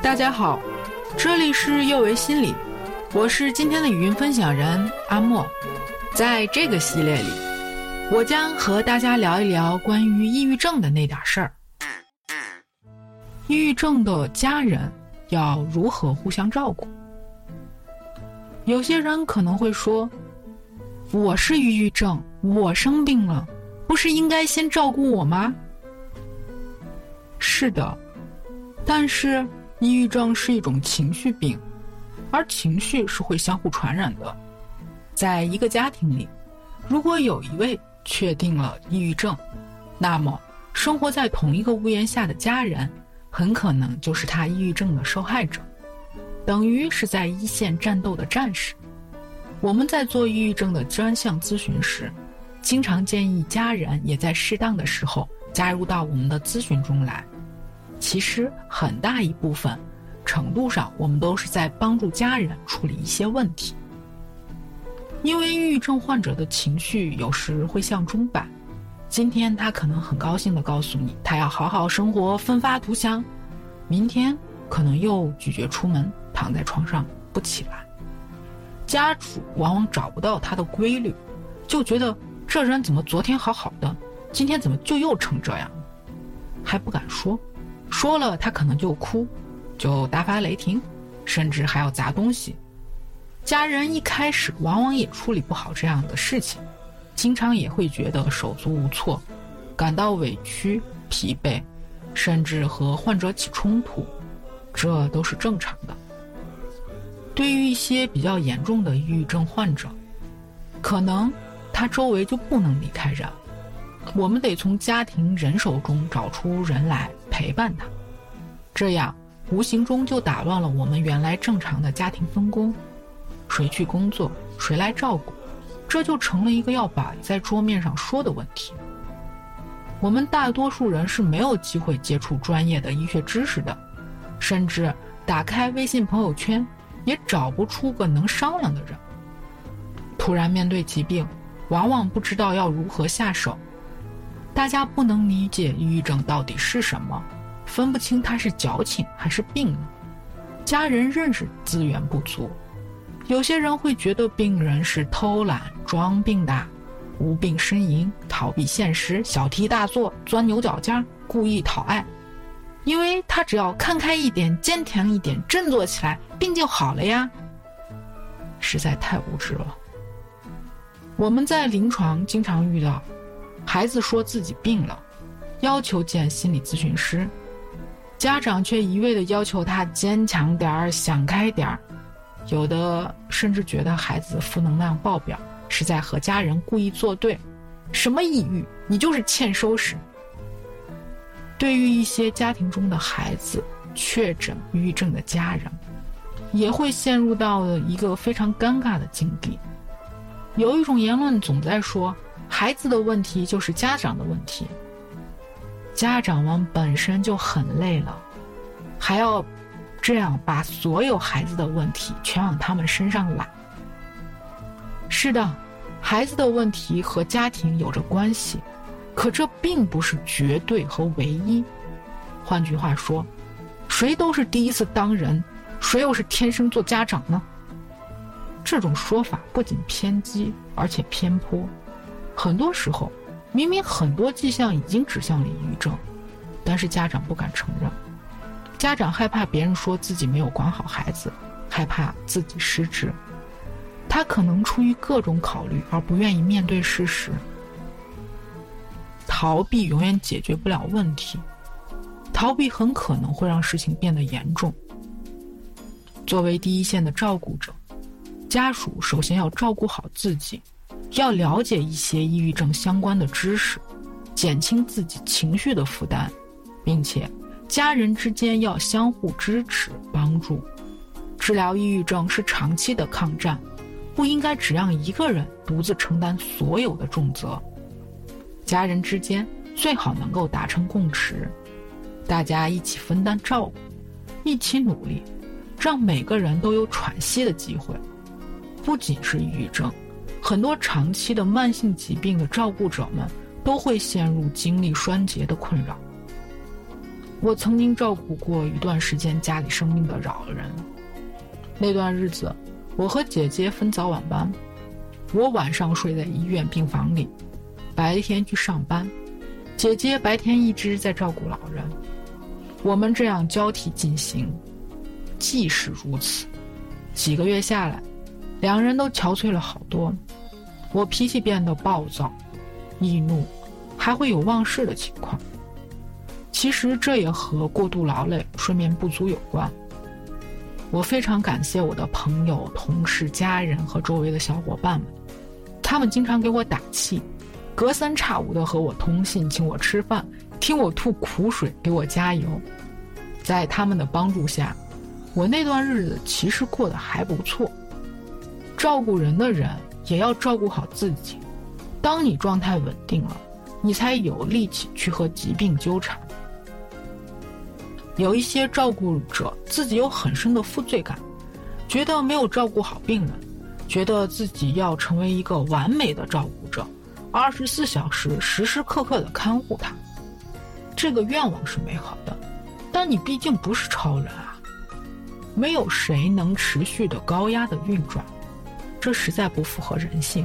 大家好，这里是幼为心理，我是今天的语音分享人阿莫。在这个系列里，我将和大家聊一聊关于抑郁症的那点事儿。抑郁症的家人要如何互相照顾？有些人可能会说，我是抑郁症，我生病了，不是应该先照顾我吗？是的，但是抑郁症是一种情绪病，而情绪是会相互传染的。在一个家庭里，如果有一位确定了抑郁症，那么生活在同一个屋檐下的家人很可能就是他抑郁症的受害者，等于是在一线战斗的战士。我们在做抑郁症的专项咨询时，经常建议家人也在适当的时候加入到我们的咨询中来。其实很大一部分程度上，我们都是在帮助家人处理一些问题。因为抑郁症患者的情绪有时会像钟摆，今天他可能很高兴地告诉你他要好好生活，奋发图强，明天可能又拒绝出门，躺在床上不起来。家属往往找不到他的规律，就觉得这人怎么昨天好好的，今天怎么就又成这样，还不敢说，说了他可能就哭，就大发雷霆，甚至还要砸东西。家人一开始往往也处理不好这样的事情，经常也会觉得手足无措，感到委屈、疲惫，甚至和患者起冲突，这都是正常的。对于一些比较严重的抑郁症患者，可能他周围就不能离开人，我们得从家庭人手中找出人来陪伴他，这样无形中就打乱了我们原来正常的家庭分工，谁去工作，谁来照顾，这就成了一个要摆在桌面上说的问题。我们大多数人是没有机会接触专业的医学知识的，甚至打开微信朋友圈也找不出个能商量的人。突然面对疾病，往往不知道要如何下手。大家不能理解抑郁症到底是什么，分不清它是矫情还是病呢。家人认识资源不足，有些人会觉得病人是偷懒、装病的，无病呻吟、逃避现实、小题大做、钻牛角尖、故意讨爱，因为他只要看开一点、坚强一点、振作起来，病就好了呀。实在太无知了。我们在临床经常遇到孩子说自己病了，要求见心理咨询师，家长却一味地要求他坚强点、想开点，有的甚至觉得孩子负能量爆表是在和家人故意作对，什么抑郁，你就是欠收拾。对于一些家庭中的孩子确诊抑郁症的家人，也会陷入到一个非常尴尬的境地。有一种言论总在说，孩子的问题就是家长的问题，家长们本身就很累了，还要这样把所有孩子的问题全往他们身上揽。是的，孩子的问题和家庭有着关系，可这并不是绝对和唯一。换句话说，谁都是第一次当人，谁又是天生做家长呢？这种说法不仅偏激，而且偏颇。很多时候，明明很多迹象已经指向了抑郁症，但是家长不敢承认。家长害怕别人说自己没有管好孩子，害怕自己失职，他可能出于各种考虑而不愿意面对事实。逃避永远解决不了问题，逃避很可能会让事情变得严重。作为第一线的照顾者，家属首先要照顾好自己，要了解一些抑郁症相关的知识，减轻自己情绪的负担，并且家人之间要相互支持帮助。治疗抑郁症是长期的抗战，不应该只让一个人独自承担所有的重责。家人之间最好能够达成共识，大家一起分担照顾，一起努力，让每个人都有喘息的机会。不仅是抑郁症，很多长期的慢性疾病的照顾者们都会陷入精力衰竭的困扰。我曾经照顾过一段时间家里生病的老人，那段日子我和姐姐分早晚班，我晚上睡在医院病房里，白天去上班，姐姐白天一直在照顾老人，我们这样交替进行。即使如此，几个月下来，两人都憔悴了好多，我脾气变得暴躁易怒，还会有忘事的情况。其实这也和过度劳累睡眠不足有关。我非常感谢我的朋友同事家人和周围的小伙伴们，他们经常给我打气，隔三差五的和我通信，请我吃饭，听我吐苦水，给我加油。在他们的帮助下，我那段日子其实过得还不错。照顾人的人也要照顾好自己，当你状态稳定了，你才有力气去和疾病纠缠。有一些照顾者自己有很深的负罪感，觉得没有照顾好病人，觉得自己要成为一个完美的照顾者，24小时时时刻刻地看护他。这个愿望是美好的，但你毕竟不是超人啊，没有谁能持续的高压的运转，这实在不符合人性。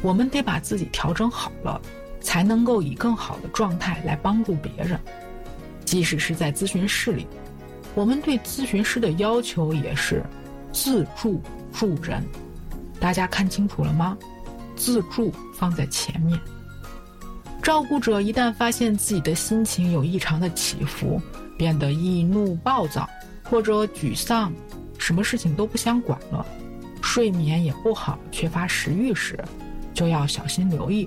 我们得把自己调整好了，才能够以更好的状态来帮助别人。即使是在咨询室里，我们对咨询师的要求也是自助助人。大家看清楚了吗？自助放在前面。照顾者一旦发现自己的心情有异常的起伏，变得易怒暴躁或者沮丧，什么事情都不想管了，睡眠也不好，缺乏食欲时，就要小心留意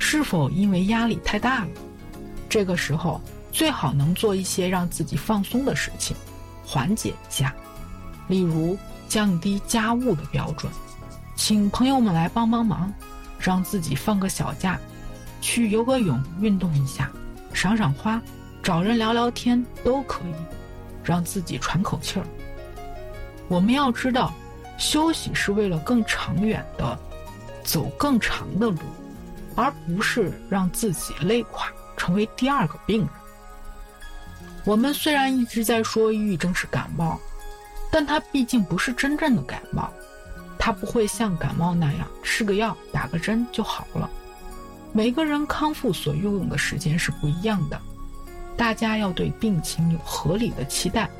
是否因为压力太大了。这个时候最好能做一些让自己放松的事情，缓解一下，例如降低家务的标准，请朋友们来帮帮忙，让自己放个小假，去游个泳，运动一下，赏赏花，找人聊聊天都可以，让自己喘口气儿。我们要知道，休息是为了更长远的走更长的路，而不是让自己累垮，成为第二个病人。我们虽然一直在说抑郁症是感冒，但它毕竟不是真正的感冒，它不会像感冒那样吃个药打个针就好了。每个人康复所用的时间是不一样的，大家要对病情有合理的期待，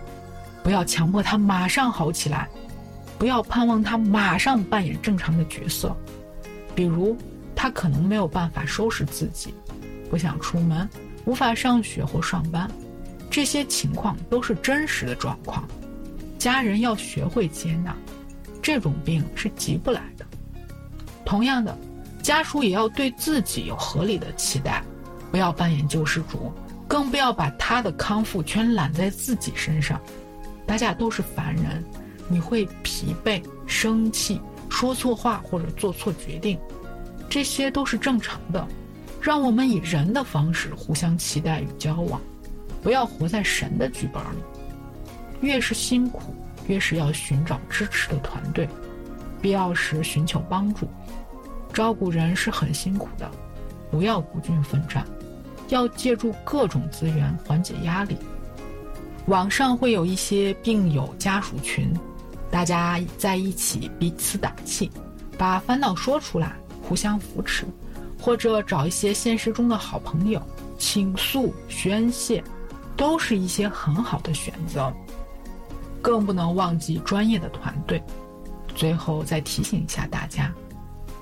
不要强迫它马上好起来，不要盼望它马上扮演正常的角色。比如他可能没有办法收拾自己，不想出门，无法上学或上班，这些情况都是真实的状况，家人要学会接纳，这种病是急不来的。同样的，家属也要对自己有合理的期待，不要扮演救世主，更不要把他的康复全揽在自己身上。大家都是凡人，你会疲惫、生气、说错话或者做错决定，这些都是正常的。让我们以人的方式互相期待与交往，不要活在神的剧本里。越是辛苦，越是要寻找支持的团队，必要时寻求帮助。照顾人是很辛苦的，不要孤军奋战，要借助各种资源缓解压力。网上会有一些病友家属群，大家在一起彼此打气，把烦恼说出来，互相扶持，或者找一些现实中的好朋友倾诉宣泄，都是一些很好的选择。更不能忘记专业的团队。最后再提醒一下大家，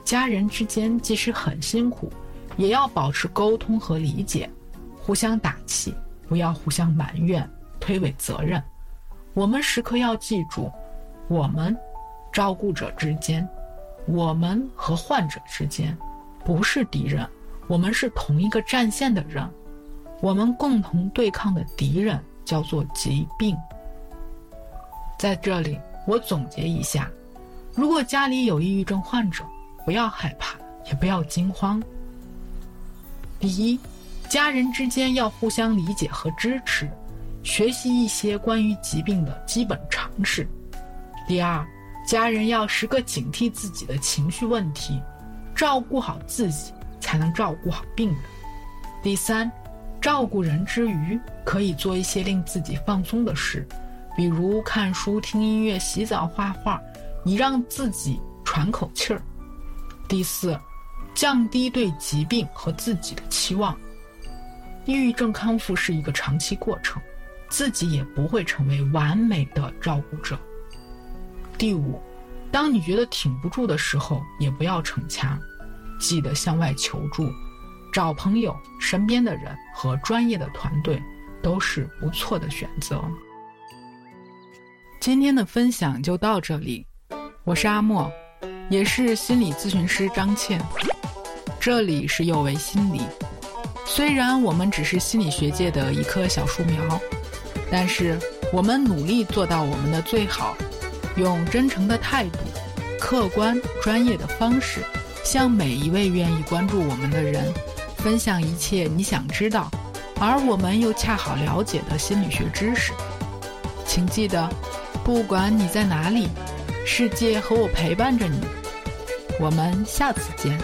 家人之间即使很辛苦，也要保持沟通和理解，互相打气，不要互相埋怨推诿责任。我们时刻要记住，我们照顾者之间，我们和患者之间不是敌人，我们是同一个战线的人。我们共同对抗的敌人叫做疾病。在这里我总结一下，如果家里有抑郁症患者，不要害怕，也不要惊慌。第一，家人之间要互相理解和支持，学习一些关于疾病的基本常识。第二，家人要时刻警惕自己的情绪问题，照顾好自己才能照顾好病人。第三，照顾人之余，可以做一些令自己放松的事，比如看书、听音乐、洗澡、画画，以让自己喘口气儿。第4，降低对疾病和自己的期望。抑郁症康复是一个长期过程，自己也不会成为完美的照顾者。第5，当你觉得挺不住的时候，也不要逞强，记得向外求助，找朋友、身边的人和专业的团队都是不错的选择。今天的分享就到这里，我是阿莫，也是心理咨询师张倩，这里是有为心理。虽然我们只是心理学界的一棵小树苗，但是我们努力做到我们的最好，用真诚的态度、客观专业的方式，向每一位愿意关注我们的人分享一切你想知道而我们又恰好了解的心理学知识。请记得，不管你在哪里，世界和我陪伴着你。我们下次见。